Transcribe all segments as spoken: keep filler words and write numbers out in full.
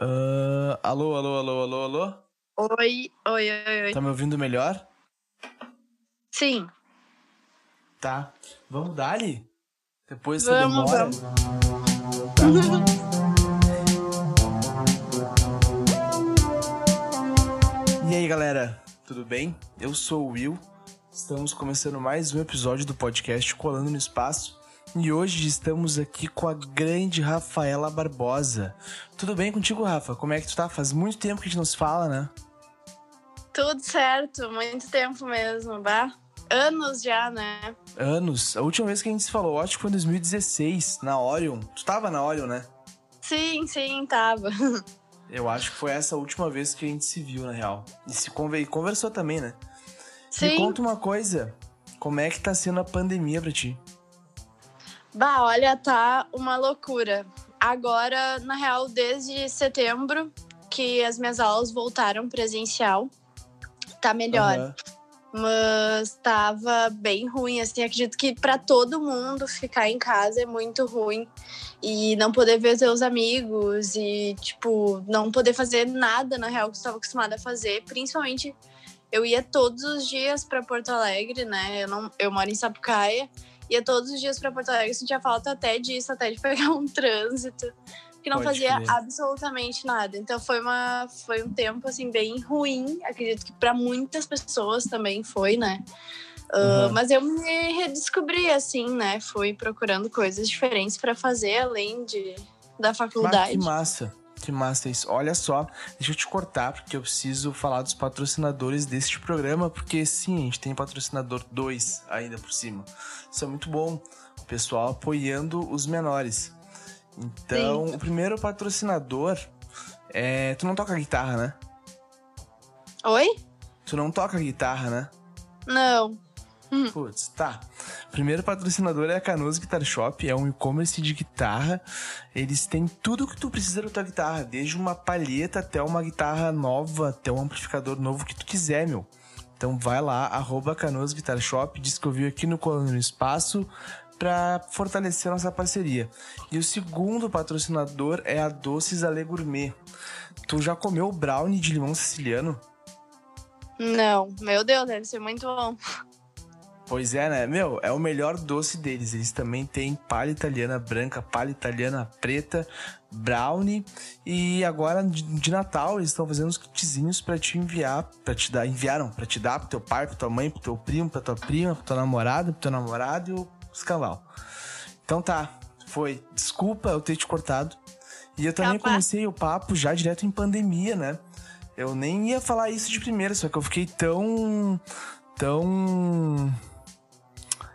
Uh, alô, alô, alô, alô, alô? Oi, oi, oi, oi. Tá me ouvindo melhor? Sim. Tá, vamos dali? Depois você vamos, demora. Vamos. Tá. E aí, galera, tudo bem? Eu sou o Will, estamos começando mais um episódio do podcast Colando no Espaço e hoje estamos aqui com a grande Rafaela Barboza. Tudo bem contigo, Rafa? Como é que tu tá? Faz muito tempo que a gente não se fala, né? Tudo certo, muito tempo mesmo, bah. Anos já, né? Anos. A última vez que a gente se falou, acho que foi em dois mil e dezesseis, na Orion. Tu tava na Orion, né? Sim, sim, tava. Eu acho que foi essa a última vez que a gente se viu, na real. E se conver... conversou também, né? Sim. Me conta uma coisa. Como é que tá sendo a pandemia pra ti? Bah, olha, tá uma loucura. Agora, na real, desde setembro, que as minhas aulas voltaram presencial, tá melhor. Uhum. Mas tava bem ruim, assim. Acredito que pra todo mundo ficar em casa é muito ruim. E não poder ver seus amigos e, tipo, não poder fazer nada, na real, que eu estava acostumada a fazer. Principalmente, eu ia todos os dias para Porto Alegre, né? Eu, não, eu moro em Sapucaia. Ia todos os dias para Porto Alegre, sentia falta até disso, até de pegar um trânsito. Que não Pode fazia ser. absolutamente nada. Então, foi, uma, foi um tempo, assim, bem ruim. Acredito que para muitas pessoas também foi, né? Uhum. Uh, mas eu me redescobri, assim, né? Fui procurando coisas diferentes pra fazer, além de, da faculdade. Mas que massa, que massa isso. Olha só, deixa eu te cortar, porque eu preciso falar dos patrocinadores deste programa, porque sim, a gente tem patrocinador dois ainda por cima. Isso é muito bom, o pessoal apoiando os menores. Então, sim. O primeiro patrocinador é... Tu não toca guitarra, né? Oi? Tu não toca guitarra, né? Não. Hum. Putz, tá. Primeiro patrocinador é a Canoas Guitar Shop, é um e-commerce de guitarra. Eles têm tudo que tu precisa da tua guitarra, desde uma palheta até uma guitarra nova, até um amplificador novo que tu quiser, meu. Então vai lá, arroba Canoas Guitar Shop, diz que eu vi aqui no Colando no Espaço, pra fortalecer nossa parceria. E o segundo patrocinador é a Doce Sale Gourmet. Tu já comeu o brownie de limão siciliano? Não, meu Deus, deve ser muito bom. Pois é, né? Meu, é o melhor doce deles. Eles também têm palha italiana branca, palha italiana preta, brownie. E agora, de Natal, eles estão fazendo uns kitzinhos pra te enviar, pra te dar, enviaram, pra te dar pro teu pai, pra tua mãe, pro teu primo, pra tua prima, pro teu namorado, pro teu namorado e os cavalos. Então tá, foi. Desculpa eu ter te cortado. E eu também Opa. comecei o papo já direto em pandemia, né? Eu nem ia falar isso de primeira, só que eu fiquei tão... tão...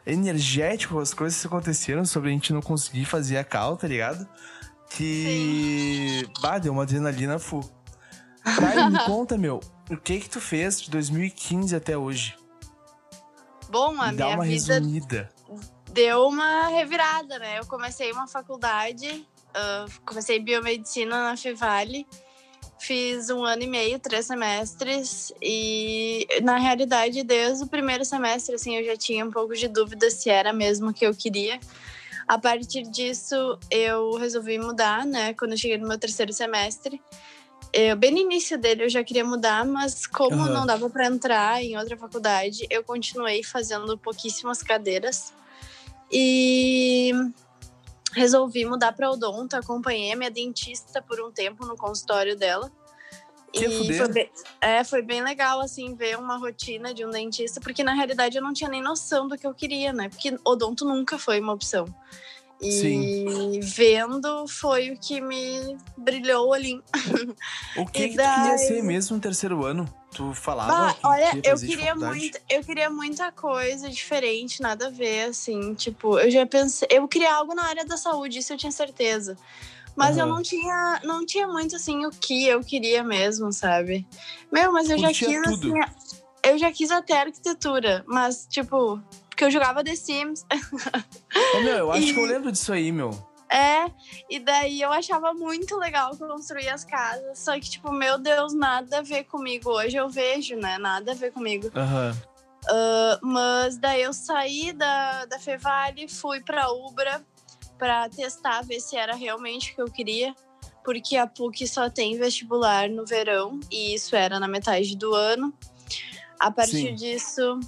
energético, as coisas que aconteceram sobre a gente não conseguir fazer a call, tá ligado? Que... Sim. Bah, deu uma adrenalina full. Cara, me conta, meu, o que que tu fez de dois mil e quinze até hoje? Bom, a me dá minha uma vida resumida. Deu uma revirada, né? Eu comecei uma faculdade, uh, comecei biomedicina na Fevale, fiz um ano e meio, três semestres, e na realidade, desde o primeiro semestre, assim, eu já tinha um pouco de dúvida se era mesmo o que eu queria. A partir disso, eu resolvi mudar, né? Quando eu cheguei no meu terceiro semestre, eu, bem no início dele, eu já queria mudar, mas como uhum. não dava para entrar em outra faculdade, eu continuei fazendo pouquíssimas cadeiras. E... resolvi mudar pra Odonto, acompanhei a minha dentista por um tempo no consultório dela. Que e foi bem, é, foi bem legal, assim, ver uma rotina de um dentista, porque na realidade eu não tinha nem noção do que eu queria, né? Porque Odonto nunca foi uma opção. E Sim. vendo foi o que me brilhou ali. O que, que daí... tu queria ser mesmo no terceiro ano? Tu falava bah, que olha, queria eu queria muito, eu queria muita coisa diferente, nada a ver, assim, tipo, eu já pensei, eu queria algo na área da saúde, isso eu tinha certeza. Mas uhum. eu não tinha, não tinha muito, assim, o que eu queria mesmo, sabe? Meu, mas eu Curtia já quis, tudo. assim, eu já quis até arquitetura, mas, tipo, porque eu jogava The Sims. Ô, meu, eu acho e... que eu lembro disso aí, meu. É, e daí eu achava muito legal construir as casas, só que, tipo, meu Deus, nada a ver comigo. Hoje eu vejo, né? Nada a ver comigo. Uhum. Uh, mas daí eu saí da, da Fevale, fui pra Ubra pra testar, ver se era realmente o que eu queria. porque a P U C só tem vestibular no verão, e isso era na metade do ano. A partir Sim. disso,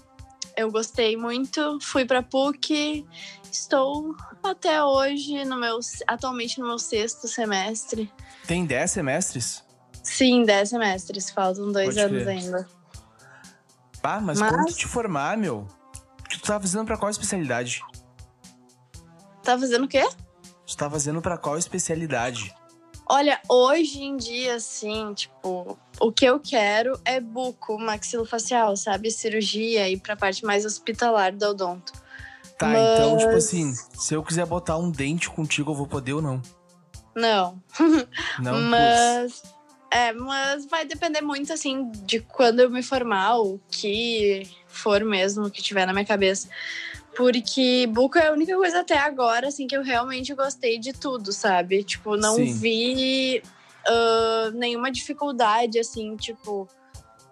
eu gostei muito, fui para a P U C, estou até hoje, no meu, atualmente no meu sexto semestre. Tem dez semestres? Sim, dez semestres, faltam dois Pode anos ver. ainda. Pá, mas, mas quando tu te formar, meu, tu tá fazendo pra qual especialidade? Tá fazendo o quê? Tu tá fazendo pra qual especialidade? Olha, hoje em dia, assim, tipo, o que eu quero é buco, maxilofacial, sabe? Cirurgia e pra parte mais hospitalar do odonto. Tá, mas... então, tipo assim, se eu quiser botar um dente contigo, eu vou poder ou não? Não. Não, mas... Pois. É, mas vai depender muito, assim, de quando eu me formar, o que for mesmo, o que tiver na minha cabeça. Porque buco é a única coisa até agora, assim, que eu realmente gostei de tudo, sabe? Tipo, não Sim. vi uh, nenhuma dificuldade, assim, tipo,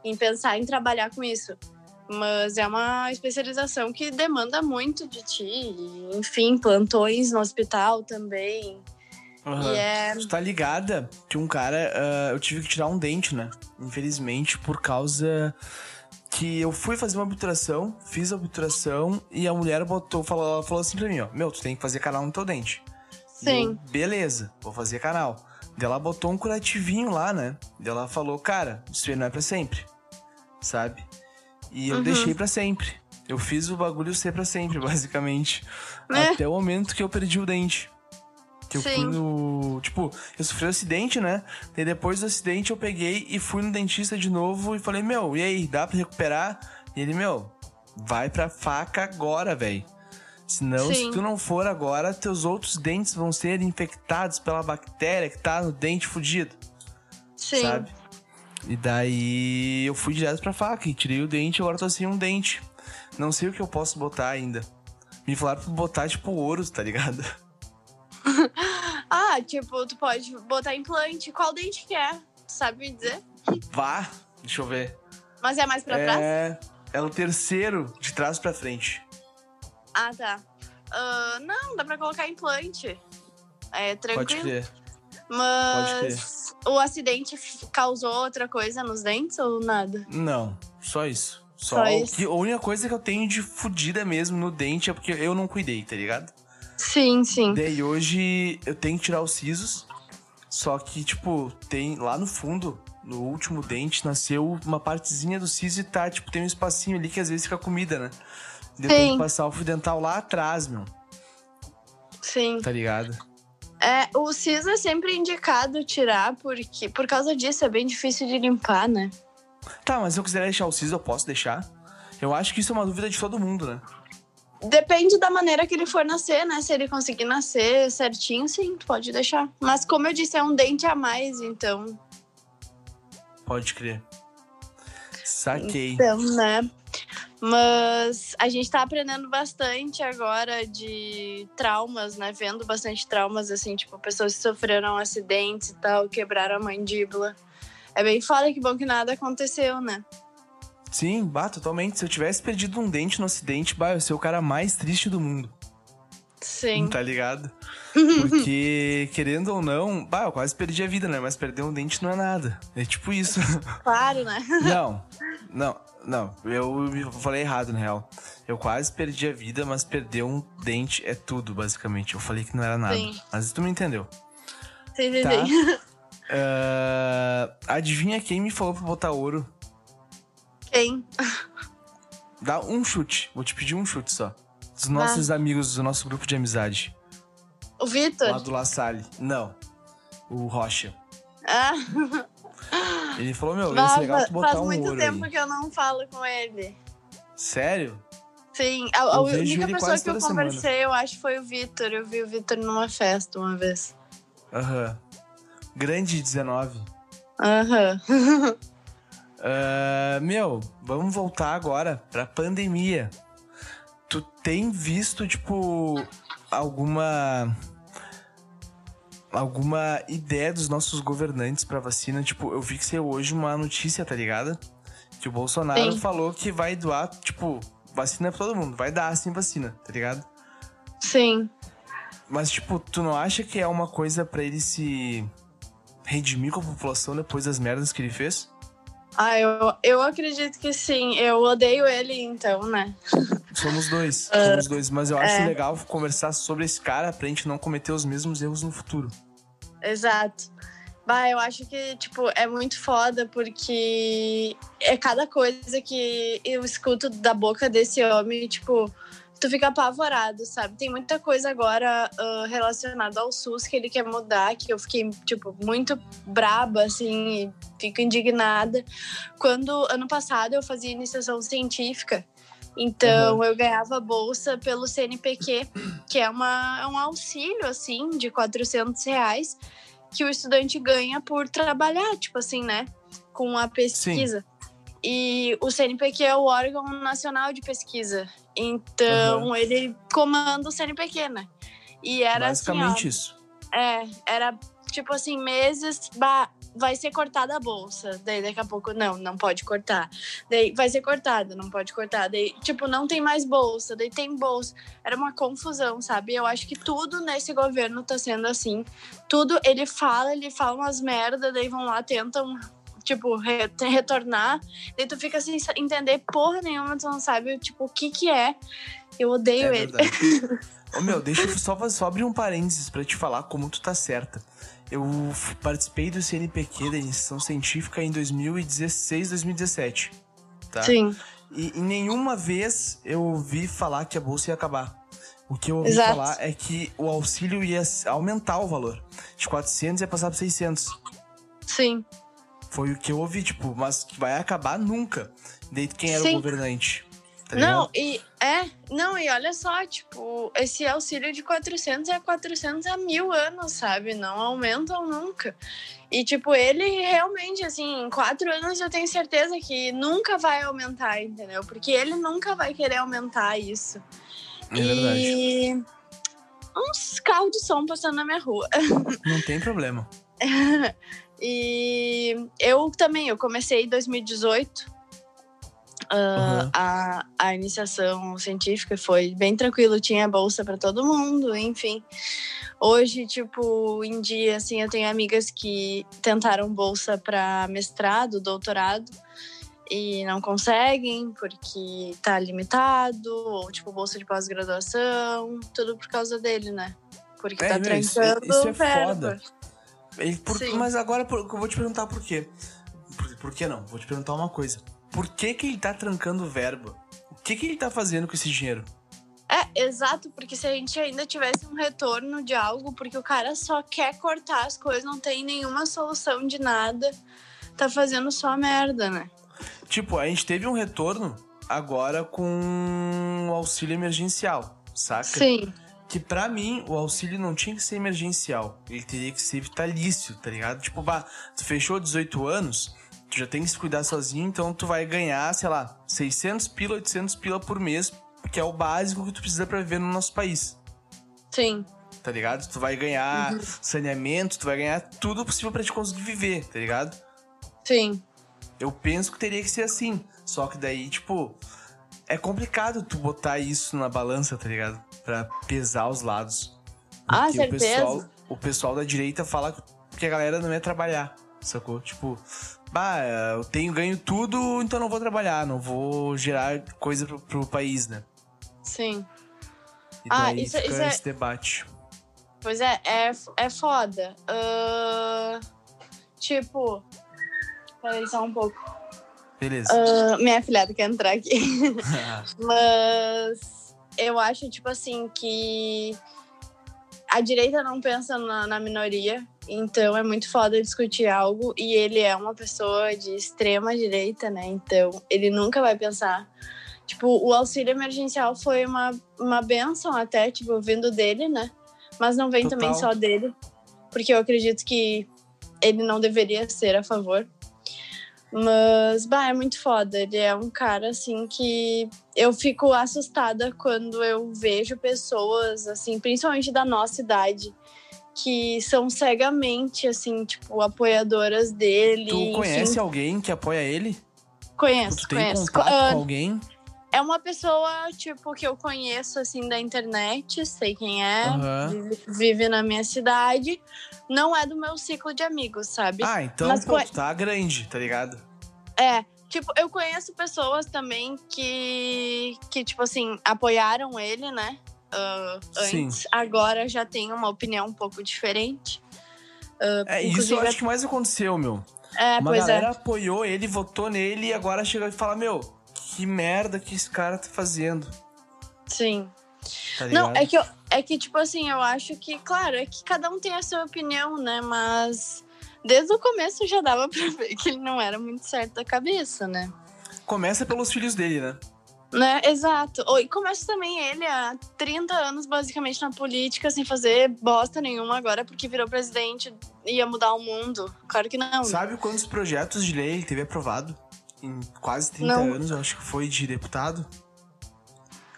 em pensar em trabalhar com isso. Mas é uma especialização que demanda muito de ti. Enfim, plantões no hospital também. Uhum. Yeah. Tu tá ligada que um cara, uh, eu tive que tirar um dente, né? Infelizmente, por causa que eu fui fazer uma obturação, fiz a obturação e a mulher botou, falou, ela falou assim pra mim, ó, meu, tu tem que fazer canal no teu dente. Sim. Eu, beleza, vou fazer canal. Daí ela botou um curativinho lá, né? Daí ela falou, cara, isso aí não é pra sempre, sabe? E eu uhum. deixei pra sempre. Eu fiz o bagulho ser pra sempre, basicamente. É. Até o momento que eu perdi o dente. Que eu Sim. fui no... Tipo, eu sofri um acidente, né? E depois do acidente eu peguei e fui no dentista de novo e falei, meu, e aí, dá pra recuperar? E ele, meu, vai pra faca agora, velho. Senão, Sim. se tu não for agora, teus outros dentes vão ser infectados pela bactéria que tá no dente fudido. Sim. Sabe? E daí eu fui direto pra faca e tirei o dente, agora tô sem um dente. Não sei o que eu posso botar ainda. Me falaram pra botar, tipo, ouro, tá ligado? Ah, tipo, tu pode botar implante. Qual dente que é? Sabe me dizer? Vá, deixa eu ver. Mas é mais pra é... trás? É o terceiro, de trás pra frente. Ah, tá. Uh, não, dá pra colocar implante. É tranquilo. Pode crer. Mas pode crer. O acidente causou outra coisa nos dentes ou nada? Não, só isso. Só, só isso. Que a única coisa que eu tenho de fodida mesmo no dente é porque eu não cuidei, tá ligado? Sim, sim. Daí hoje eu tenho que tirar os sisos, só que, tipo, tem lá no fundo, no último dente, nasceu uma partezinha do siso e tá, tipo, tem um espacinho ali que às vezes fica comida, né? Daí eu tenho que passar o fio dental lá atrás, meu. Sim. Tá ligado? É, o siso é sempre indicado tirar, porque por causa disso é bem difícil de limpar, né? Tá, mas se eu quiser deixar o siso, eu posso deixar? Eu acho que isso é uma dúvida de todo mundo, né? Depende da maneira que ele for nascer, né? Se ele conseguir nascer certinho, sim, tu pode deixar. Mas como eu disse, é um dente a mais, então... Pode crer. Saquei. Então, né? Mas a gente tá aprendendo bastante agora de traumas, né? Vendo bastante traumas, assim, tipo, pessoas que sofreram acidentes e tal, quebraram a mandíbula. É bem foda, que bom que nada aconteceu, né? Sim, bah, totalmente. Se eu tivesse perdido um dente no acidente, bah, eu seria o cara mais triste do mundo. Sim. Tá ligado? Porque, querendo ou não, bah, eu quase perdi a vida, né? Mas perder um dente não é nada. É tipo isso. Claro, né? Não, não, não. Eu falei errado, na real. Eu quase perdi a vida, mas perder um dente é tudo, basicamente. Eu falei que não era nada. Sim. Mas tu me entendeu. Sim, sim, tá. sim. Uh, adivinha quem me falou pra botar ouro? Tem. Dá um chute. Vou te pedir um chute só. Dos nossos ah. amigos, do nosso grupo de amizade. O Vitor? Lá do La Salle. Não. O Rocha. Ah. Ele falou, meu, ia ser legal tu botar faz um ouro. Faz muito tempo aí. Que eu não falo com ele. Sério? Sim. A, a única pessoa que eu conversei, semana. eu acho, foi o Vitor. Eu vi o Vitor numa festa uma vez. Aham. Uhum. Grande dezenove. Aham. Uhum. Uh, meu, vamos voltar agora pra pandemia. Tu tem visto, tipo, alguma alguma ideia dos nossos governantes pra vacina? Tipo, eu vi que saiu hoje uma notícia, tá ligado? Que o Bolsonaro Sim. falou que vai doar, tipo, vacina pra todo mundo. Vai dar, assim, vacina, tá ligado? Sim. Mas, tipo, tu não acha que é uma coisa pra ele se... redimir com a população depois das merdas que ele fez? Ah, eu, eu acredito que sim. Eu odeio ele, então, né? Somos dois, uh, somos dois. Mas eu acho é. legal conversar sobre esse cara pra gente não cometer os mesmos erros no futuro. Exato. Bah, eu acho que, tipo, é muito foda, porque é cada coisa que eu escuto da boca desse homem, tipo... Tu fica apavorado, sabe? Tem muita coisa agora uh, relacionada ao SUS que ele quer mudar, que eu fiquei, tipo, muito braba, assim, e fico indignada. Quando, ano passado, eu fazia iniciação científica, então uhum. eu ganhava bolsa pelo C N P q, que é uma, um auxílio, assim, de quatrocentos reais, que o estudante ganha por trabalhar, tipo assim, né? Com a pesquisa. Sim. E o C N P q é o órgão nacional de pesquisa. Então, uhum. ele comanda o C N P q, né? E era basicamente assim, ó, isso. É, era tipo assim, meses, bah, vai ser cortada a bolsa. Daí daqui a pouco, não, não pode cortar. Daí vai ser cortada, não pode cortar. Daí, tipo, não tem mais bolsa, daí tem bolsa. Era uma confusão, sabe? Eu acho que tudo nesse governo tá sendo assim. Tudo, ele fala, ele fala umas merda, daí vão lá, tentam... tipo, retornar, daí tu fica sem entender porra nenhuma, tu não sabe, tipo, o que que é. Eu odeio é ele. Ô, meu, deixa eu só, só abrir um parênteses pra te falar como tu tá certa. Eu participei do C N P q, da iniciação científica, em dois mil e dezesseis, dois mil e dezessete, tá? Sim. E, e nenhuma vez eu ouvi falar que a bolsa ia acabar. O que eu ouvi Exato. falar é que o auxílio ia aumentar o valor. De quatrocentos ia passar pra seiscentos. Sim. Foi o que eu ouvi, tipo, mas que vai acabar nunca. Daí quem era Sim. o governante? Tá não, e, é, não, e olha só, tipo, esse auxílio de quatrocentos é quatrocentos há mil anos, sabe? Não aumentam nunca. E, tipo, ele realmente, assim, em quatro anos eu tenho certeza que nunca vai aumentar, entendeu? Porque ele nunca vai querer aumentar isso. É e... verdade. Uns carros de som passando na minha rua. Não tem problema. E eu também, eu comecei em dois mil e dezoito uh, uhum. a, a iniciação científica, foi bem tranquilo, tinha bolsa para todo mundo, enfim. Hoje, tipo, em dia, assim, eu tenho amigas que tentaram bolsa para mestrado, doutorado, e não conseguem porque tá limitado, ou tipo, bolsa de pós-graduação, tudo por causa dele, né? Porque é, tá trancando isso, isso é foda. Por, mas agora eu vou te perguntar por quê. Por, por que não? Vou te perguntar uma coisa. Por que que ele tá trancando verba? O que que ele tá fazendo com esse dinheiro? É, exato, porque se a gente ainda tivesse um retorno de algo, porque o cara só quer cortar as coisas, não tem nenhuma solução de nada, tá fazendo só merda, né? Tipo, a gente teve um retorno agora com o auxílio emergencial, saca? Sim. Que pra mim, o auxílio não tinha que ser emergencial. Ele teria que ser vitalício, tá ligado? Tipo, bah, tu fechou dezoito anos, tu já tem que se cuidar sozinho, então tu vai ganhar, sei lá, seiscentos pila, oitocentos pila por mês, que é o básico que tu precisa pra viver no nosso país. Sim. Tá ligado? Tu vai ganhar uhum. saneamento, tu vai ganhar tudo possível pra te conseguir viver, tá ligado? Sim. Eu penso que teria que ser assim. Só que daí, tipo... é complicado tu botar isso na balança, tá ligado? Pra pesar os lados. Ah, certeza. O pessoal, o pessoal da direita fala que a galera não ia trabalhar, sacou? Tipo, bah, eu tenho, ganho tudo, então não vou trabalhar, não vou gerar coisa pro, pro país, né? Sim. E ah, daí isso, fica isso esse é... debate. Pois é, é, é foda. Uh, tipo, peraí só um pouco. Beleza. Uh, minha afilhada quer entrar aqui. Mas eu acho, tipo assim, que a direita não pensa na, na minoria, então é muito foda discutir algo, e ele é uma pessoa de extrema direita, né? Então ele nunca vai pensar. Tipo, o auxílio emergencial foi uma, uma benção até, tipo, vindo dele, né? Mas não vem Total. também só dele, porque eu acredito que ele não deveria ser a favor. Mas, bah, é muito foda. Ele é um cara, assim, que eu fico assustada quando eu vejo pessoas, assim, principalmente da nossa idade, que são cegamente, assim, tipo, apoiadoras dele. Tu conhece enfim. alguém que apoia ele? Conheço, tu tem conheço. contato uh, com alguém? É uma pessoa, tipo, que eu conheço, assim, da internet, sei quem é, uhum. vive, vive na minha cidade. Não é do meu ciclo de amigos, sabe? Ah, então, mas, pô, tá grande, tá ligado? É, tipo, eu conheço pessoas também que, que tipo assim, apoiaram ele, né? Uh, antes, sim. Agora já tem uma opinião um pouco diferente. Uh, é, isso eu acho que mais aconteceu, meu. É, uma pois é. A galera apoiou ele, votou nele e agora chega e fala, meu... Que merda que esse cara tá fazendo. Sim. Tá ligado? Não, é que, eu, é que, tipo assim, eu acho que, claro, é que cada um tem a sua opinião, né? Mas desde o começo já dava pra ver que ele não era muito certo da cabeça, né? Começa pelos filhos dele, né? Né, exato. E começa também ele há trinta anos, basicamente, na política, sem fazer bosta nenhuma agora, porque virou presidente e ia mudar o mundo. Claro que não. Sabe quantos projetos de lei ele teve aprovado? Em quase trinta não. anos, eu acho que foi de deputado.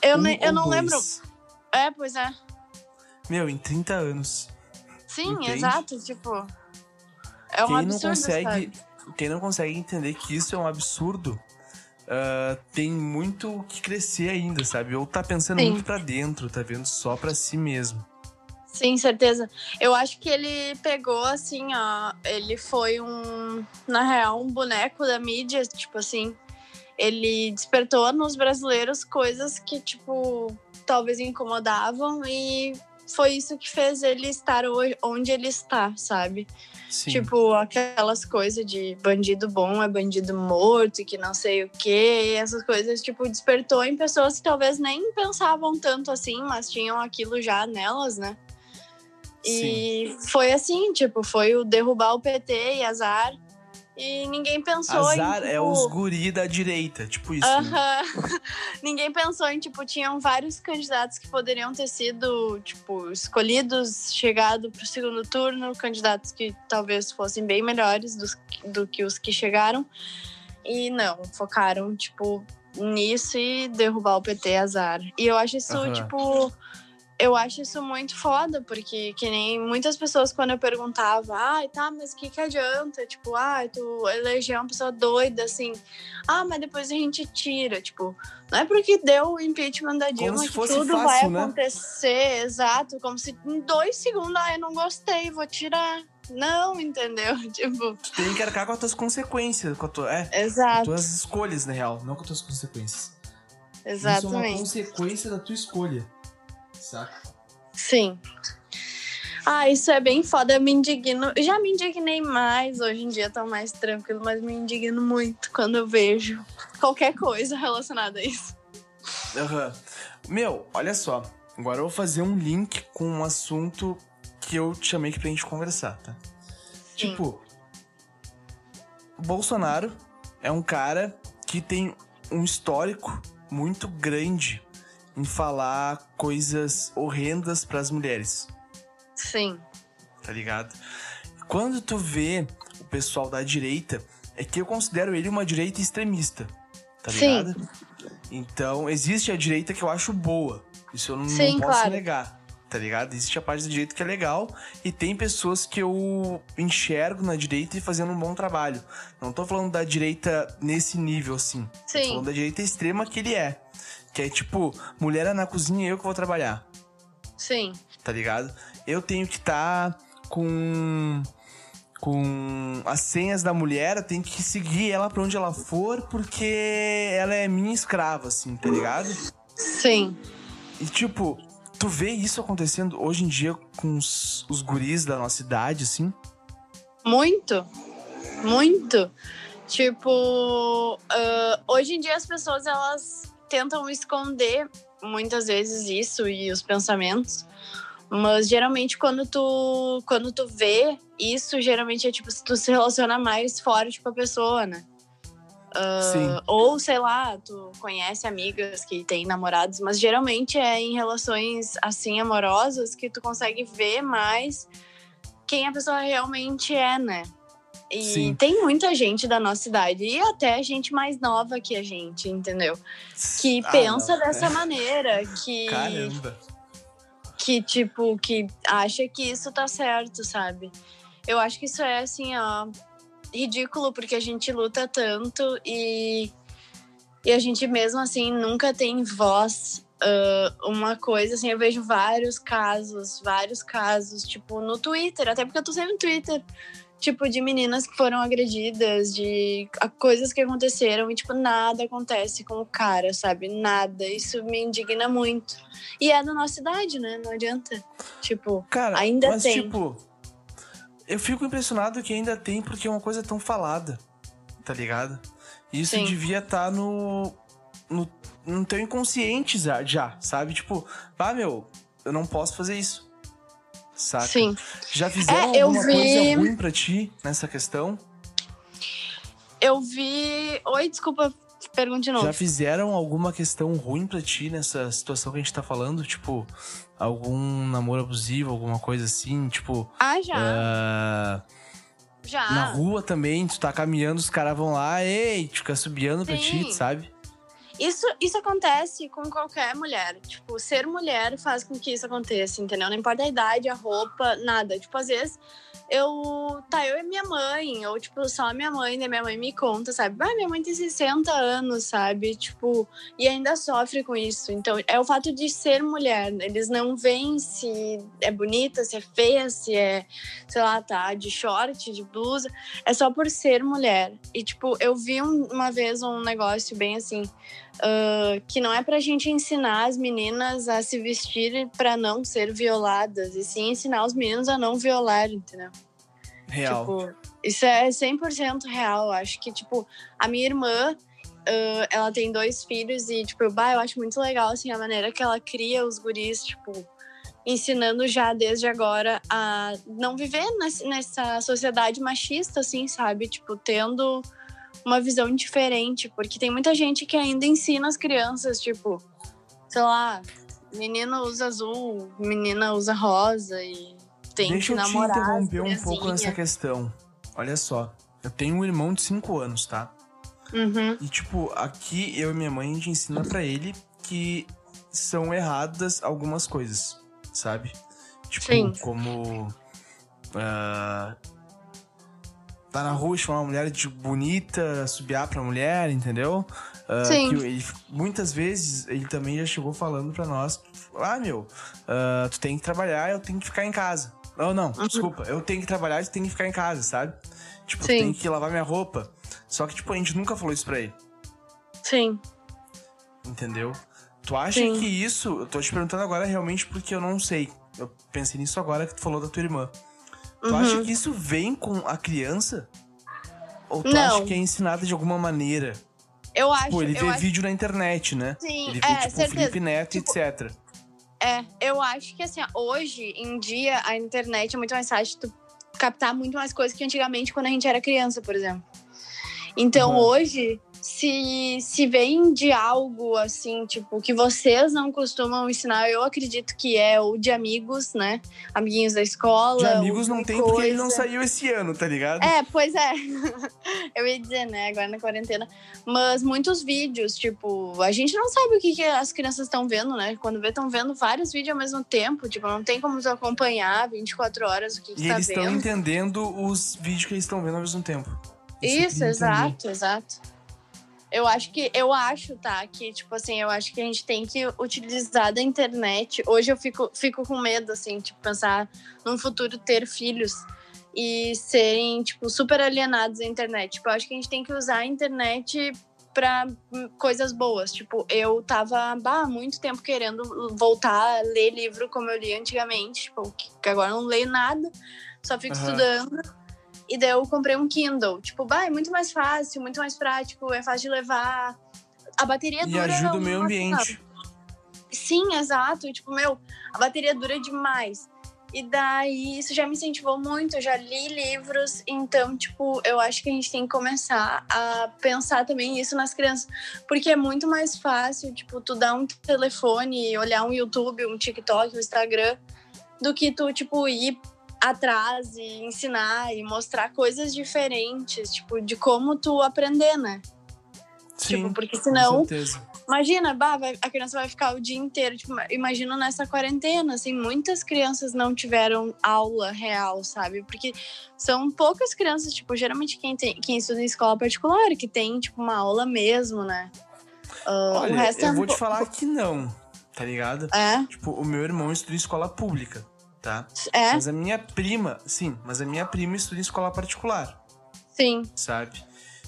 Eu, um ne- eu não dois. lembro. É, pois é. Meu, em trinta anos. Sim, entende? Exato, tipo... É um quem absurdo, não consegue, quem não consegue entender que isso é um absurdo, uh, tem muito que crescer ainda, sabe? Ou tá pensando sim. muito pra dentro, tá vendo só pra si mesmo. Sim, certeza. Eu acho que ele pegou, assim, ó... Ele foi um... Na real, um boneco da mídia, tipo assim... Ele despertou nos brasileiros coisas que, tipo... Talvez incomodavam e... Foi isso que fez ele estar onde ele está, sabe? Sim. Tipo, aquelas coisas de bandido bom é bandido morto, que não sei o quê. E essas coisas, tipo, despertou em pessoas que talvez nem pensavam tanto assim, mas tinham aquilo já nelas, né? E sim. foi assim, tipo, foi o derrubar o P T e azar. E ninguém pensou azar em... Azar tipo... é os guri da direita, tipo isso, uh-huh. né? Ninguém pensou em, tipo, tinham vários candidatos que poderiam ter sido, tipo, escolhidos, chegado pro segundo turno, candidatos que talvez fossem bem melhores dos, do que os que chegaram. E não, focaram, tipo, nisso e derrubar o P T, azar. E eu acho isso, uh-huh. tipo... Eu acho isso muito foda, porque que nem muitas pessoas quando eu perguntava, ai, ah, tá, mas o que que adianta? Tipo, ah, tu eleger uma pessoa doida, assim. Ah, mas depois a gente tira, tipo, não é porque deu o impeachment da Dilma que tudo fácil, vai né? acontecer, exato, como se em dois segundos, ah, eu não gostei, vou tirar. Não, entendeu? Tipo... Tu tem que arcar com as tuas consequências, com, a tua, é, exato. com as tuas escolhas, na real, não com as tuas consequências. Exatamente. Isso é uma consequência da tua escolha. Saca? Sim. Ah, isso é bem foda, eu me indigno. Já me indignei mais, hoje em dia tô mais tranquilo, mas me indigno muito quando eu vejo qualquer coisa relacionada a isso. Uhum. Meu, olha só, agora eu vou fazer um link com um assunto que eu te chamei aqui pra gente conversar, tá? Sim. Tipo, Bolsonaro é um cara que tem um histórico muito grande em falar coisas horrendas pras mulheres. Sim. Tá ligado? Quando tu vê o pessoal da direita, é que eu considero ele uma direita extremista. Tá ligado? Sim. Então, existe a direita que eu acho boa. Isso eu não, sim, não posso claro. negar. Tá ligado? Existe a parte da direita que é legal e tem pessoas que eu enxergo na direita e fazendo um bom trabalho. Não tô falando da direita nesse nível, assim. Sim. Tô falando da direita extrema que ele é. Que é tipo, mulher é na cozinha e eu que vou trabalhar. Sim. Tá ligado? Eu tenho que estar tá com, com as senhas da mulher, eu tenho que seguir ela pra onde ela for, porque ela é minha escrava, assim, tá ligado? Sim. E tipo, tu vê isso acontecendo hoje em dia com os, os guris da nossa idade, assim? Muito, muito. Tipo, uh, hoje em dia as pessoas, elas... tentam esconder muitas vezes isso e os pensamentos, mas geralmente quando tu, quando tu vê isso, geralmente é tipo, tu se relaciona mais forte com a pessoa, né? Uh, ou, sei lá, tu conhece amigas que têm namorados, mas geralmente é em relações assim, amorosas, que tu consegue ver mais quem a pessoa realmente é, né? E sim. tem muita gente da nossa idade, e até gente mais nova que a gente, entendeu? Que ah, pensa não, dessa é. maneira, que... Caramba! Que, tipo, que acha que isso tá certo, sabe? Eu acho que isso é, assim, ó... Ridículo, porque a gente luta tanto e... E a gente mesmo assim nunca tem voz. Uh, uma coisa assim, eu vejo vários casos, vários casos, tipo, no Twitter, até porque eu tô sempre no Twitter, tipo, de meninas que foram agredidas, de coisas que aconteceram e, tipo, nada acontece com o cara, sabe? Nada. Isso me indigna muito. E é da nossa idade, né? Não adianta. Tipo, cara, ainda mas, tem. Tipo, eu fico impressionado que ainda tem porque é uma coisa tão falada, tá ligado? Isso Sim. devia estar tá no... no... não tenho inconsciente já, sabe? Tipo, ah, meu, eu não posso fazer isso, saca? Sim. Já fizeram é, alguma vi... coisa ruim pra ti nessa questão? Eu vi... Oi, desculpa, pergunte de novo. Já fizeram alguma questão ruim pra ti nessa situação que a gente tá falando? Tipo, algum namoro abusivo, alguma coisa assim? Tipo... Ah, já. Uh... Já. Na rua também, tu tá caminhando, os caras vão lá, ei, tu fica assobiando pra ti, sabe? Isso, isso acontece com qualquer mulher. Tipo, ser mulher faz com que isso aconteça, entendeu? Não importa a idade, a roupa, nada. Tipo, às vezes, eu... Tá, eu e minha mãe, ou, tipo, só a minha mãe, né? Minha mãe me conta, sabe? Ah, minha mãe tem sessenta anos, sabe? Tipo, e ainda sofre com isso. Então, é o fato de ser mulher. Eles não veem se é bonita, se é feia, se é... Sei lá, tá, de short, de blusa. É só por ser mulher. E, tipo, eu vi um, uma vez um negócio bem assim... Uh, que não é pra gente ensinar as meninas a se vestirem pra não ser violadas, e sim ensinar os meninos a não violar, entendeu? Real. Tipo, isso é cem por cento real. Acho que, tipo, a minha irmã, uh, ela tem dois filhos e, tipo, eu, bah, eu acho muito legal, assim, a maneira que ela cria os guris, tipo, ensinando já desde agora a não viver nessa sociedade machista, assim, sabe? Tipo, tendo... uma visão diferente, porque tem muita gente que ainda ensina as crianças, tipo, sei lá, menino usa azul, menina usa rosa e tem Deixa que namorar. Deixa eu te interromper um pouco nessa questão. Olha só, eu tenho um irmão de cinco anos, tá? Uhum. E, tipo, aqui eu e minha mãe, a gente ensina pra ele que são erradas algumas coisas, sabe? Tipo, Sim. como... Uh... tá na rua, chamar uma mulher de bonita, assobiar pra mulher, entendeu? Uh, Sim. Que ele, muitas vezes ele também já chegou falando pra nós, ah, meu, uh, tu tem que trabalhar, eu tenho que ficar em casa. Não, não, uhum. desculpa, eu tenho que trabalhar, tu tem que ficar em casa, sabe? Tipo, Sim. eu tenho que lavar minha roupa. Só que, tipo, a gente nunca falou isso pra ele. Sim. Entendeu? Tu acha Sim. que isso... Eu tô te perguntando agora realmente porque eu não sei. Eu pensei nisso agora que tu falou da tua irmã. Tu uhum. acha que isso vem com a criança? Ou tu não. acha que é ensinado de alguma maneira? Eu acho... Pô, ele vê acho... vídeo na internet, né? Sim, ele vê, é, tipo, certeza. Felipe Neto, tipo, etcétera. É, eu acho que, assim, hoje em dia, a internet é muito mais fácil de tu captar muito mais coisas que antigamente, quando a gente era criança, por exemplo. Então, uhum. hoje... Se, se vem de algo, assim, tipo, que vocês não costumam ensinar, eu acredito que é, ou de amigos, né? Amiguinhos da escola. De amigos não tem, coisa. Porque ele não saiu esse ano, tá ligado? É, pois é. Eu ia dizer, né? Agora na quarentena. Mas muitos vídeos, tipo, a gente não sabe o que, que as crianças estão vendo, né? Quando vê, estão vendo vários vídeos ao mesmo tempo. Tipo, não tem como acompanhar vinte e quatro horas o que, que tá vendo. E eles estão entendendo os vídeos que eles estão vendo ao mesmo tempo. Isso, Isso exato, exato. Eu acho que, eu acho, tá, que, tipo assim, eu acho que a gente tem que utilizar da internet. Hoje eu fico, fico com medo, assim, tipo, pensar num futuro ter filhos e serem, tipo, super alienados da internet. Tipo, eu acho que a gente tem que usar a internet pra coisas boas. Tipo, eu tava há muito tempo querendo voltar a ler livro como eu li antigamente, tipo, que agora eu não leio nada, só fico uhum. estudando. E daí eu comprei um Kindle. Tipo, bah, é muito mais fácil, muito mais prático, é fácil de levar. A bateria dura... E ajuda o meio ambiente. Sim, exato. Tipo, meu, a bateria dura demais. E daí isso já me incentivou muito, eu já li livros. Então, tipo, eu acho que a gente tem que começar a pensar também isso nas crianças. Porque é muito mais fácil, tipo, tu dar um telefone e olhar um YouTube, um TikTok, um Instagram, do que tu, tipo, ir... atrás e ensinar e mostrar coisas diferentes, tipo, de como tu aprender, né? Sim, tipo, porque senão, com certeza. Imagina, bah, vai, a criança vai ficar o dia inteiro, tipo, imagina nessa quarentena, assim, muitas crianças não tiveram aula real, sabe? Porque são poucas crianças, tipo, geralmente quem, tem, quem estuda em escola particular, que tem, tipo, uma aula mesmo, né? Uh, Olha, o resto eu é vou um... te falar que não, tá ligado? É. Tipo, o meu irmão estuda em escola pública, tá? É. Mas a minha prima, sim, mas a minha prima estuda em escola particular. Sim. Sabe?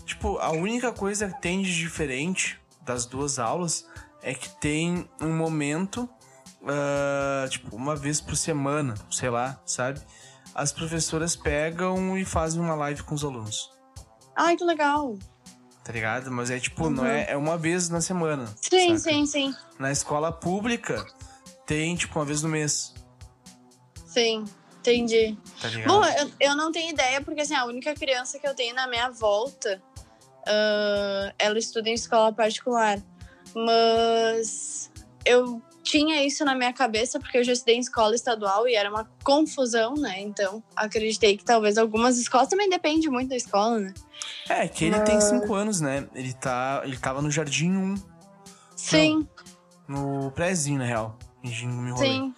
Tipo, a única coisa que tem de diferente das duas aulas é que tem um momento, uh, tipo, uma vez por semana, sei lá, sabe? As professoras pegam e fazem uma live com os alunos. Ai, que legal! Tá ligado? Mas é tipo, uhum. não é, é uma vez na semana. Sim, saca? sim, sim. Na escola pública, tem tipo uma vez no mês. Sim, entendi. Tá ligado? Bom, eu, eu não tenho ideia, porque assim, a única criança que eu tenho na minha volta... Uh, ela estuda em escola particular, mas eu tinha isso na minha cabeça porque eu já estudei em escola estadual e era uma confusão, né? Então acreditei que talvez algumas escolas, também depende muito da escola, né? É, que ele mas... tem cinco anos, né? Ele, tá, ele tava no Jardim um. Sim. Não, no prézinho, na real. Sim.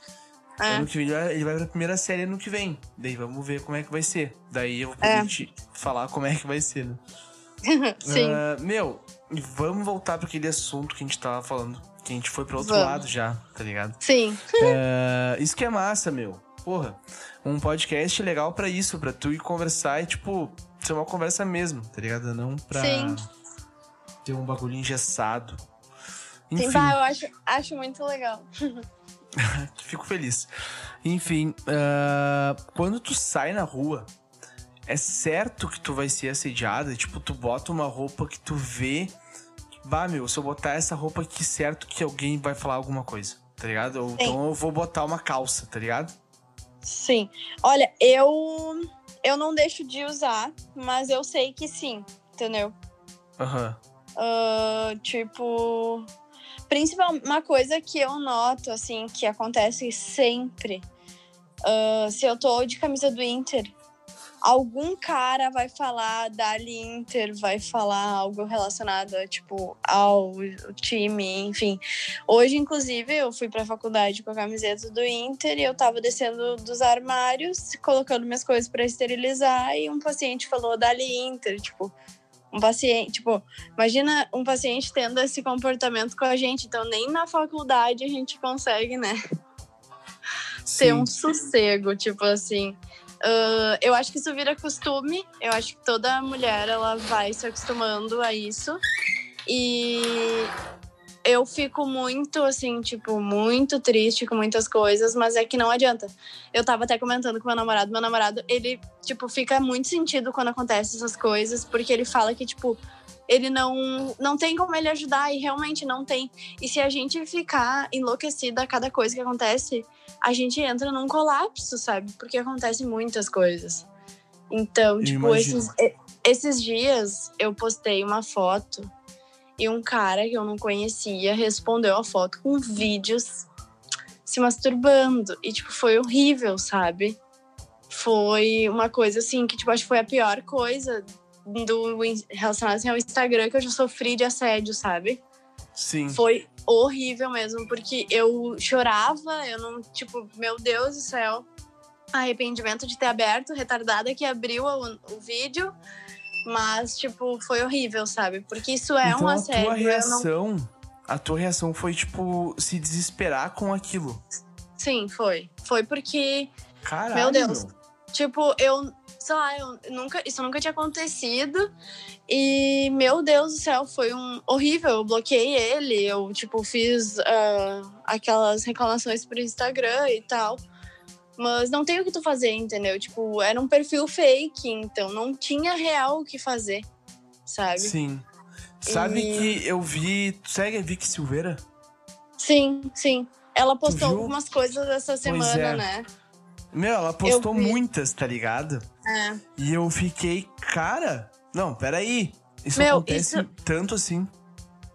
É. Ano que vem, ele vai pra primeira série ano que vem. Daí vamos ver como é que vai ser. Daí eu vou poder é. te falar como é que vai ser, né? Sim. Uh, meu, vamos voltar para aquele assunto que a gente tava falando, que a gente foi para outro vamos. lado já, tá ligado? Sim. Uh, isso que é massa, meu. Porra, um podcast legal para isso, para tu ir conversar e tipo ser uma conversa mesmo, tá ligado? Não para ter um bagulho engessado. Enfim. Sim, vai, eu acho, acho muito legal. Fico feliz. Enfim, uh, quando tu sai na rua, é certo que tu vai ser assediada? Tipo, tu bota uma roupa que tu vê... Bah, meu, se eu botar essa roupa aqui, certo que alguém vai falar alguma coisa, tá ligado? Ou, então eu vou botar uma calça, tá ligado? Sim. Olha, eu... Eu não deixo de usar, mas eu sei que sim, entendeu? Aham. Uhum. Uh, tipo... Principalmente uma coisa que eu noto, assim, que acontece sempre. Uh, se eu tô de camisa do Inter... Algum cara vai falar da Inter, vai falar algo relacionado, tipo, ao time, enfim. Hoje, inclusive, eu fui pra faculdade com a camiseta do Inter e eu tava descendo dos armários, colocando minhas coisas pra esterilizar e um paciente falou da Inter, tipo... Um paciente, tipo, imagina um paciente tendo esse comportamento com a gente, então nem na faculdade a gente consegue, né? Sim. Ter um sossego, tipo assim... Uh, eu acho que isso vira costume. Eu acho que toda mulher, ela vai se acostumando a isso. E eu fico muito, assim, tipo, muito triste com muitas coisas. Mas é que não adianta. Eu tava até comentando com meu namorado. Meu namorado, ele, tipo, fica muito sentido quando acontecem essas coisas. Porque ele fala que, tipo, ele não, não tem como ele ajudar. E realmente não tem. E se a gente ficar enlouquecida a cada coisa que acontece... a gente entra num colapso, sabe? Porque acontecem muitas coisas. Então, eu tipo, esses, esses dias eu postei uma foto e um cara que eu não conhecia respondeu a foto com vídeos se masturbando. E, tipo, foi horrível, sabe? Foi uma coisa, assim, que, tipo, acho que foi a pior coisa do, relacionada assim, ao Instagram que eu já sofri de assédio, sabe? Sim. Foi horrível mesmo, porque eu chorava, eu não, tipo, meu Deus do céu, arrependimento de ter aberto, retardada que abriu o, o vídeo, mas, tipo, foi horrível, sabe? Porque isso é então, um assédio. Então a tua reação, não... a tua reação foi, tipo, se desesperar com aquilo? Sim, foi. Foi porque, caralho, meu Deus, tipo, eu... sei lá, eu nunca, isso nunca tinha acontecido e, meu Deus do céu, foi um horrível, eu bloqueei ele, eu, tipo, fiz uh, aquelas reclamações pro Instagram e tal, mas não tem o que tu fazer, entendeu? Tipo, era um perfil fake, então não tinha real o que fazer, sabe? Sim. Sabe e... que eu vi, tu segue a Vicky Silveira? Sim, sim. Ela postou algumas coisas essa semana, é. né? Meu, ela postou muitas, tá ligado? É. E eu fiquei, cara... Não, peraí. Isso Meu, acontece isso, tanto assim.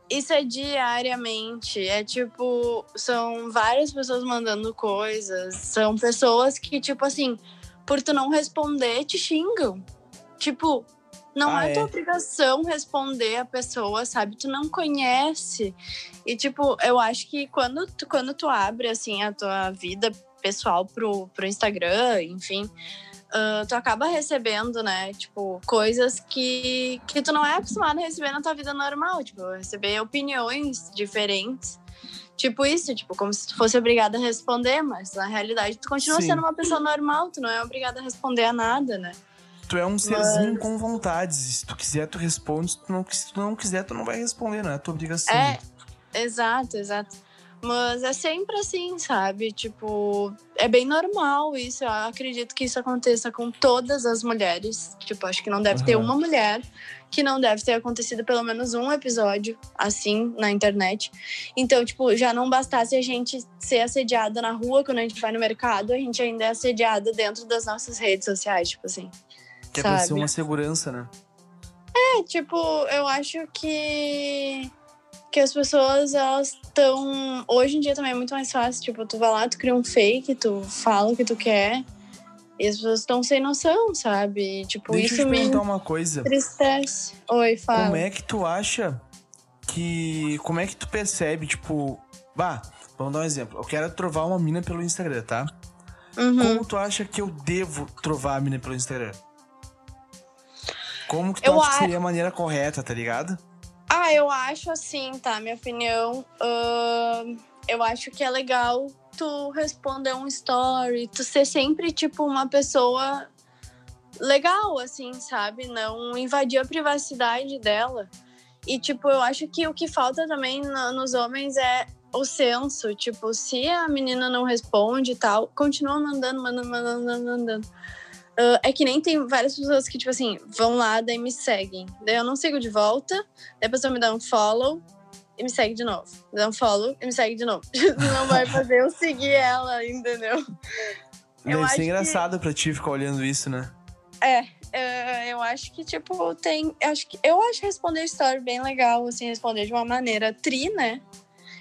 Isso é diariamente. É tipo... São várias pessoas mandando coisas. São pessoas que, tipo assim... Por tu não responder, te xingam. Tipo... Não ah, é tua obrigação responder a pessoa, sabe? Tu não conhece. E, tipo, eu acho que quando tu, quando tu abre, assim, a tua vida... pessoal pro, pro Instagram, enfim, uh, tu acaba recebendo, né, tipo, coisas que, que tu não é acostumado a receber na tua vida normal, tipo, receber opiniões diferentes. Tipo isso, tipo, como se tu fosse obrigada a responder, mas na realidade tu continua Sim. sendo uma pessoa normal, tu não é obrigada a responder a nada, né? Tu é um serzinho mas... com vontades, se tu quiser tu responde, se tu não, se tu não quiser tu não vai responder, não é a tua obrigação. É, exato, exato. Mas é sempre assim, sabe? Tipo, é bem normal isso, eu acredito que isso aconteça com todas as mulheres, tipo, acho que não deve uhum. ter uma mulher... que não deve ter acontecido pelo menos um episódio assim na internet. Então, tipo, já não bastasse a gente ser assediada na rua quando a gente vai no mercado, a gente ainda é assediada dentro das nossas redes sociais, tipo assim. Que é pra ser uma segurança, né? É, tipo, eu acho que... que as pessoas, elas estão... Hoje em dia também é muito mais fácil, tipo, tu vai lá, tu cria um fake, tu fala o que tu quer... E as pessoas estão sem noção, sabe? Tipo, Deixa isso eu te perguntar uma coisa. Tristece. Oi, fala. Como é que tu acha que... Como é que tu percebe, tipo... Bah, vamos dar um exemplo. Eu quero trovar uma mina pelo Instagram, tá? Uhum. Como tu acha que eu devo trovar a mina pelo Instagram? Como que tu eu acha a... que seria a maneira correta, tá ligado? Ah, eu acho assim, tá? Minha opinião... Uh, eu acho que é legal... tu responder um story, tu ser sempre, tipo, uma pessoa legal, assim, sabe? Não invadir a privacidade dela. E, tipo, eu acho que o que falta também no, nos homens é o senso. Tipo, se a menina não responde e tal, continua mandando, mandando, mandando, mandando, mandando. Uh, é que nem tem várias pessoas que, tipo assim, vão lá, daí me seguem. Daí eu não sigo de volta, daí a pessoa me dá um follow... e me segue de novo. Dá um follow e me segue de novo. Não vai fazer eu seguir ela, entendeu? Eu Isso acho é engraçado que... pra ti ficar olhando isso, né? É, eu acho que, tipo, tem... Eu acho, que... eu acho responder story bem legal, assim, responder de uma maneira tri, né?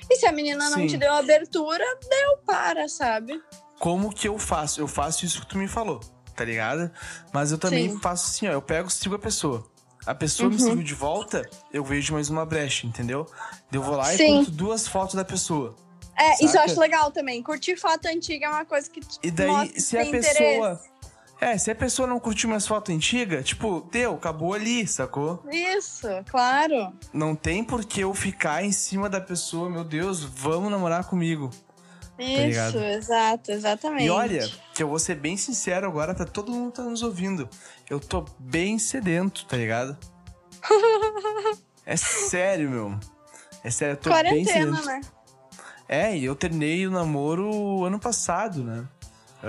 E se a menina não Sim. te deu abertura, deu para, sabe? Como que eu faço? Eu faço isso que tu me falou, tá ligado? Mas eu também Sim. faço assim, ó, eu pego e sigo a pessoa. A pessoa uhum. me seguiu de volta, eu vejo mais uma brecha, entendeu? Eu vou lá Sim. e curto duas fotos da pessoa. É, saca? Isso eu acho legal também. Curtir foto antiga é uma coisa que te E daí, se a pessoa... Interesse. É, se a pessoa não curtiu minhas fotos antigas, tipo, deu, acabou ali, sacou? Isso, claro. Não tem por que eu ficar em cima da pessoa, meu Deus, vamos namorar comigo. Isso, tá exato, exatamente. E olha, que eu vou ser bem sincero agora pra todo mundo que tá nos ouvindo. Eu tô bem sedento, tá ligado? É sério, meu. É sério, eu tô Quarentena, bem sedento. Quarentena, né? É, e eu terminei o namoro ano passado, né?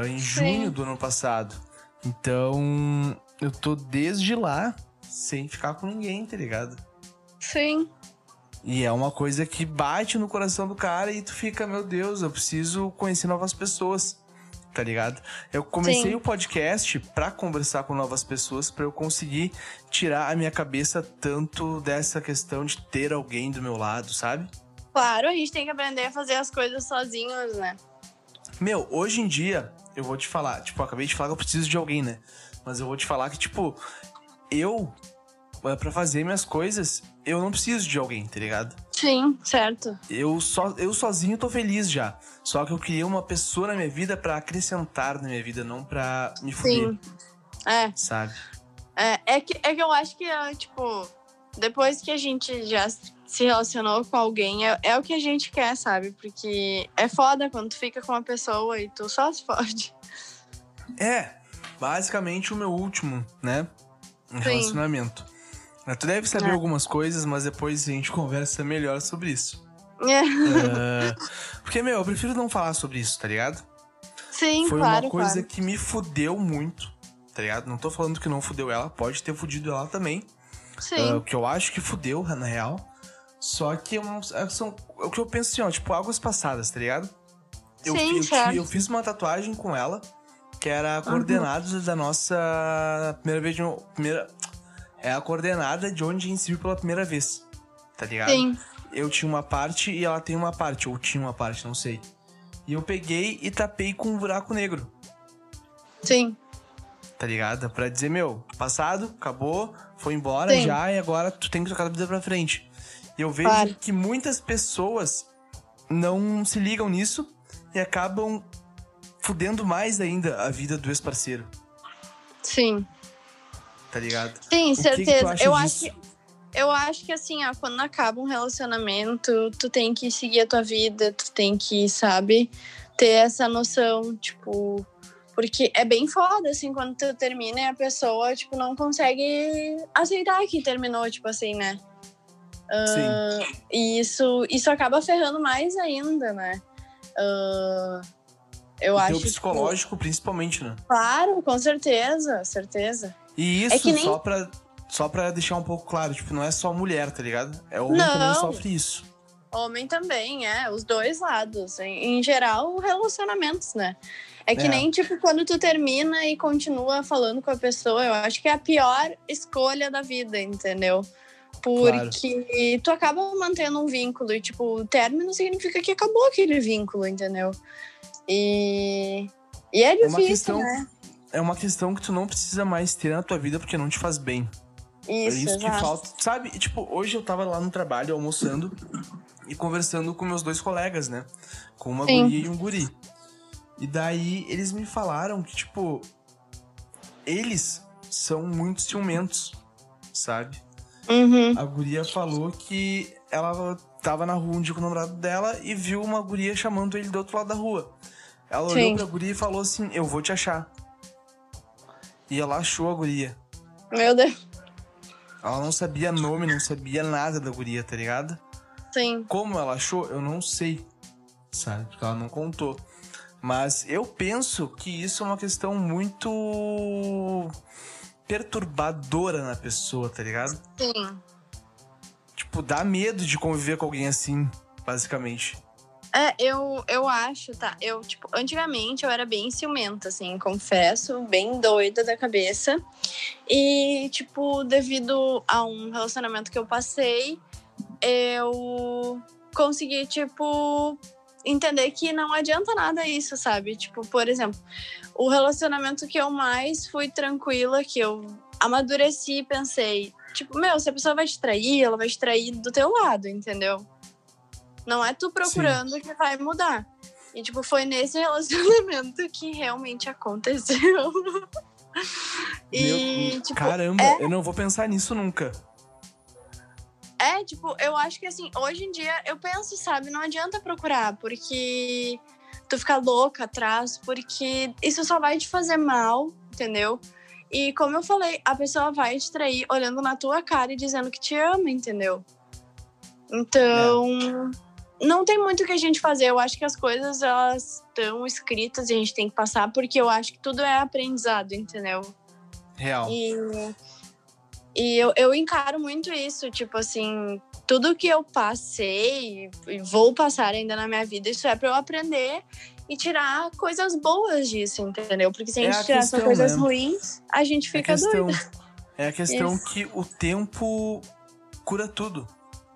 Em Sim. junho do ano passado. Então, eu tô desde lá sem ficar com ninguém, tá ligado? Sim. E é uma coisa que bate no coração do cara e tu fica, meu Deus, eu preciso conhecer novas pessoas, tá ligado? Eu comecei Sim. o podcast pra conversar com novas pessoas, pra eu conseguir tirar a minha cabeça tanto dessa questão de ter alguém do meu lado, sabe? Claro, a gente tem que aprender a fazer as coisas sozinhos, né? Meu, hoje em dia, eu vou te falar, tipo, eu acabei de falar que eu preciso de alguém, né? Mas eu vou te falar que, tipo, eu... pra fazer minhas coisas, eu não preciso de alguém, tá ligado? Sim, certo. Eu, so, eu sozinho tô feliz já. Só que eu queria uma pessoa na minha vida pra acrescentar na minha vida, não pra me fuder. Sim, é. Sabe? É, é, que, é que eu acho que, tipo, depois que a gente já se relacionou com alguém, é, é o que a gente quer, sabe? Porque é foda quando tu fica com uma pessoa e tu só se fode. É, basicamente o meu último, né? Um Sim. relacionamento. Tu deve saber é. algumas coisas, mas depois a gente conversa melhor sobre isso. É. Uh, porque, meu, eu prefiro não falar sobre isso, tá ligado? Sim, Foi claro, Foi uma coisa claro. que me fudeu muito, tá ligado? Não tô falando que não fudeu ela, pode ter fudido ela também. Sim. Uh, que eu acho que fudeu, na real. Só que eu, são, o que eu penso assim, ó, tipo, águas passadas, tá ligado? Eu, Sim, eu, eu, eu fiz uma tatuagem com ela, que era coordenados uhum. da nossa... Primeira vez de... Primeira, é a coordenada de onde a gente se viu pela primeira vez, tá ligado? Sim. Eu tinha uma parte e ela tem uma parte, ou tinha uma parte, não sei. E eu peguei e tapei com um buraco negro. Sim. Tá ligado? Pra dizer, meu, passado, acabou, foi embora Sim. já, e agora tu tem que tocar a vida pra frente. E eu vejo claro. que muitas pessoas não se ligam nisso e acabam fudendo mais ainda a vida do ex-parceiro. Sim. Tá ligado? Sim, certeza. Eu acho, eu acho que assim, ah, quando acaba um relacionamento, tu tem que seguir a tua vida, tu tem que, sabe, ter essa noção, tipo... Porque é bem foda, assim, quando tu termina e a pessoa, tipo, não consegue aceitar que terminou, tipo assim, né? Uh, Sim. E isso, isso acaba ferrando mais ainda, né? Uh, eu e acho... E o psicológico, que... principalmente, né? Claro, com certeza, certeza. E isso, é nem... só, pra, só pra deixar um pouco claro, tipo, não é só mulher, tá ligado? É homem não. também sofre isso. Homem também, é. Os dois lados. Em, em geral, relacionamentos, né? É que é. nem, tipo, quando tu termina e continua falando com a pessoa, eu acho que é a pior escolha da vida, entendeu? Porque claro. tu acaba mantendo um vínculo e, tipo, o término significa que acabou aquele vínculo, entendeu? E, e é difícil, é uma questão, né? É uma questão que tu não precisa mais ter na tua vida porque não te faz bem. Isso, é isso que falta. Sabe, tipo, hoje eu tava lá no trabalho almoçando e conversando com meus dois colegas, né? Com uma Sim. guria e um guri. E daí eles me falaram que, tipo, eles são muito ciumentos, sabe? Uhum. A guria falou que ela tava na rua um dia com o namorado dela e viu uma guria chamando ele do outro lado da rua. Ela Sim. olhou pra guria e falou assim, eu vou te achar. E ela achou a guria. Meu Deus. Ela não sabia nome, não sabia nada da guria, tá ligado? Sim. Como ela achou, eu não sei, sabe? Porque ela não contou. Mas eu penso que isso é uma questão muito perturbadora na pessoa, tá ligado? Sim. Tipo, dá medo de conviver com alguém assim, basicamente. É, eu, eu acho, tá? Eu, tipo, antigamente eu era bem ciumenta, assim, confesso, bem doida da cabeça. E, tipo, devido a um relacionamento que eu passei, eu consegui, tipo... entender que não adianta nada isso, sabe? Tipo, por exemplo, o relacionamento que eu mais fui tranquila, que eu amadureci e pensei, tipo, meu, se a pessoa vai te trair, ela vai te trair do teu lado, entendeu? Não é tu procurando Sim. que vai mudar. E, tipo, foi nesse relacionamento que realmente aconteceu. E, meu, tipo, caramba, é... eu não vou pensar nisso nunca. É, tipo, eu acho que assim, hoje em dia eu penso, sabe, não adianta procurar, porque tu fica louca atrás, porque isso só vai te fazer mal, entendeu? E como eu falei, a pessoa vai te trair olhando na tua cara e dizendo que te ama, entendeu? Então, é. não tem muito o que a gente fazer, eu acho que as coisas, elas estão escritas e a gente tem que passar, porque eu acho que tudo é aprendizado, entendeu? Real. E... E eu, eu encaro muito isso, tipo assim, tudo que eu passei e vou passar ainda na minha vida, isso é pra eu aprender e tirar coisas boas disso, entendeu? Porque se a gente é a tirar questão, só coisas né? ruins, a gente fica é a questão, doida. É a questão isso. que o tempo cura tudo.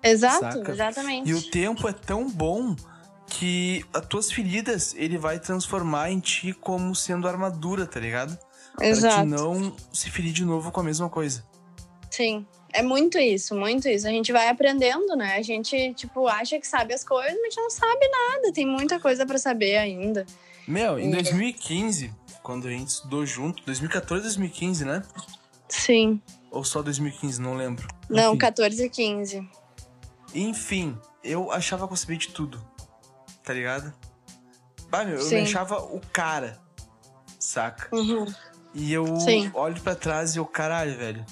Exato, saca? Exatamente. E o tempo é tão bom que as tuas feridas, ele vai transformar em ti como sendo armadura, tá ligado? Exato. Pra te não se ferir de novo com a mesma coisa. Sim, é muito isso, muito isso. A gente vai aprendendo, né? A gente, tipo, acha que sabe as coisas, mas a gente não sabe nada. Tem muita coisa pra saber ainda. Meu, em dois mil e quinze, quando a gente estudou junto, dois mil e catorze, dois mil e quinze, né? Sim. Ou só dois mil e quinze, não lembro. Não, enfim. catorze e quinze. Enfim, eu achava que eu sabia de tudo, tá ligado? Bah, meu, Sim. eu me achava o cara, saca? Uhum. E eu Sim. olho pra trás e eu, caralho, velho.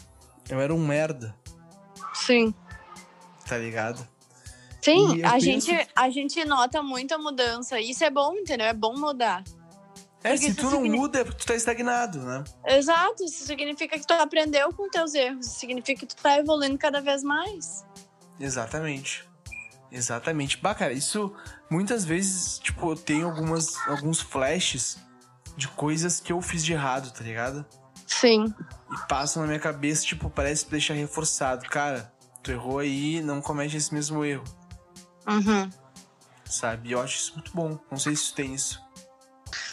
Eu era um merda. Sim. Tá ligado? Sim, a, penso... gente, a gente nota muita mudança. Isso é bom, entendeu? É bom mudar. É, porque se tu não significa... muda, é porque tu tá estagnado, né? Exato, isso significa que tu aprendeu com teus erros. Isso significa que tu tá evoluindo cada vez mais. Exatamente. Exatamente. Bah, cara, isso... Muitas vezes, tipo, eu tenho algumas, alguns flashes de coisas que eu fiz de errado, tá ligado? Sim. E passa na minha cabeça, tipo, parece deixar reforçado. Cara, tu errou aí, não comete esse mesmo erro. Uhum. Sabe? Eu acho isso muito bom. Não sei se tu tem isso.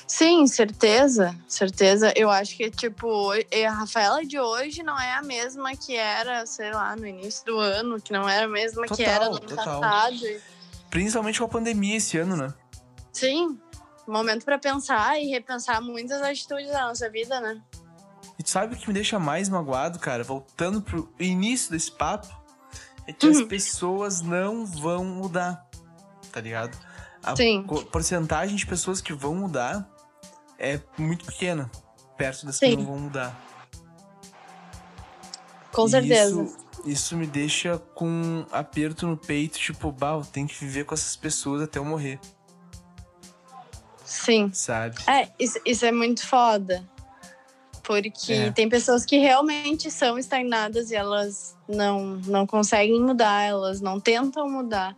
Sim, certeza. Certeza. Eu acho que, tipo, a Rafaela de hoje não é a mesma que era, sei lá, no início do ano. Que não era a mesma total, que era no ano passado. Principalmente com a pandemia esse ano, né? Sim. Momento pra pensar e repensar muitas atitudes da nossa vida, né? E sabe o que me deixa mais magoado, cara? Voltando pro início desse papo, é que uhum. as pessoas não vão mudar, tá ligado? A Sim. porcentagem de pessoas que vão mudar é muito pequena, perto das Sim. que não vão mudar. Com e certeza. Isso, isso me deixa com um aperto no peito, tipo, bah, eu tenho que viver com essas pessoas até eu morrer. Sim. Sabe? É, isso, isso é muito foda. Porque é. tem pessoas que realmente são estagnadas e elas não, não conseguem mudar, elas não tentam mudar.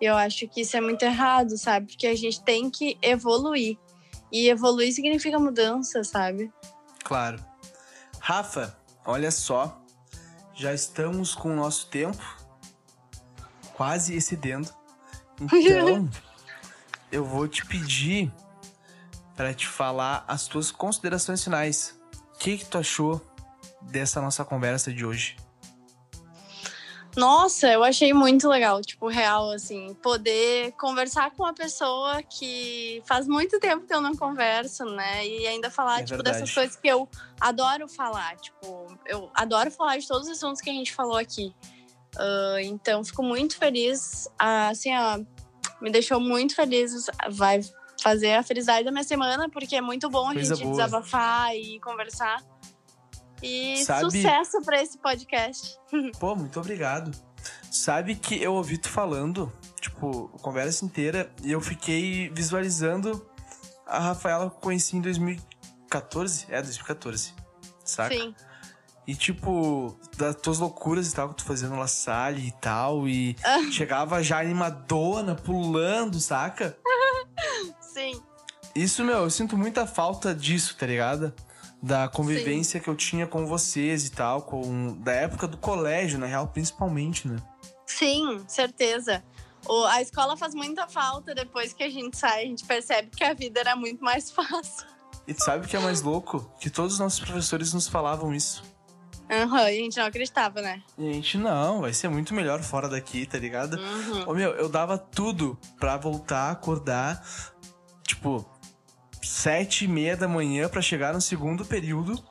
E eu acho que isso é muito errado, sabe? Porque a gente tem que evoluir. E evoluir significa mudança, sabe? Claro. Rafa, olha só. Já estamos com o nosso tempo quase excedendo. Então, eu vou te pedir para te falar as tuas considerações finais. O que que tu achou dessa nossa conversa de hoje? Nossa, eu achei muito legal, tipo, real, assim, poder conversar com uma pessoa que faz muito tempo que eu não converso, né, e ainda falar, é tipo, verdade. dessas coisas que eu adoro falar, tipo, eu adoro falar de todos os assuntos que a gente falou aqui, uh, então fico muito feliz, uh, assim, uh, me deixou muito feliz, vai fazer a felicidade da minha semana, porque é muito bom a gente boa. desabafar e conversar. E Sabe... sucesso pra esse podcast. Pô, muito obrigado. Sabe que eu ouvi tu falando, tipo, a conversa inteira, e eu fiquei visualizando a Rafaela que eu conheci em dois mil e quatorze. É, dois mil e quatorze, saca? Sim. E, tipo, das tuas loucuras e tal, que tu fazia no La Salle e tal, e chegava já animadona, pulando, saca? Sim. Isso, meu, eu sinto muita falta disso, tá ligado? Da convivência Sim. que eu tinha com vocês e tal, com, da época do colégio, na real, principalmente, né? Sim, certeza. O, a escola faz muita falta depois que a gente sai, a gente percebe que a vida era muito mais fácil. E tu sabe o que é mais louco? Que todos os nossos professores nos falavam isso. Aham, uhum, e a gente não acreditava, né? E a gente, não, vai ser muito melhor fora daqui, tá ligado? Uhum. Ô, meu, eu dava tudo pra voltar, acordar, tipo... sete e meia da manhã pra chegar no segundo período,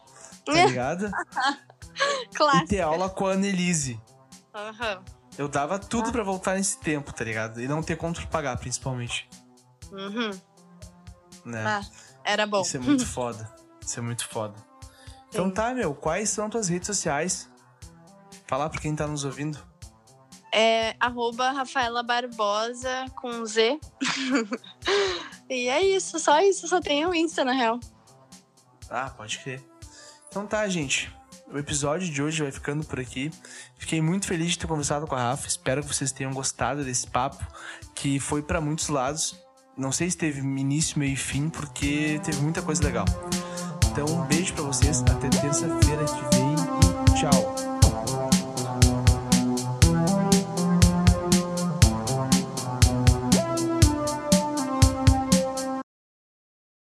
tá ligado? Claro. E ter aula com a Anelise. Uhum. Eu dava tudo uhum. pra voltar nesse tempo, tá ligado? E não ter como pagar, principalmente. Uhum. Né? Ah, era bom. Isso é muito foda. Isso é muito foda. Então Sim. tá, meu, quais são tuas redes sociais? Fala pra quem tá nos ouvindo. É arroba Rafaela Barboza com Z. E é isso, só isso, só tem o Insta, na real. Ah, pode crer. Então tá, gente. O episódio de hoje vai ficando por aqui. Fiquei muito feliz de ter conversado com a Rafa. Espero que vocês tenham gostado desse papo, que foi pra muitos lados. Não sei se teve início, meio e fim, porque teve muita coisa legal. Então, um beijo pra vocês. Até terça-feira que vem e tchau.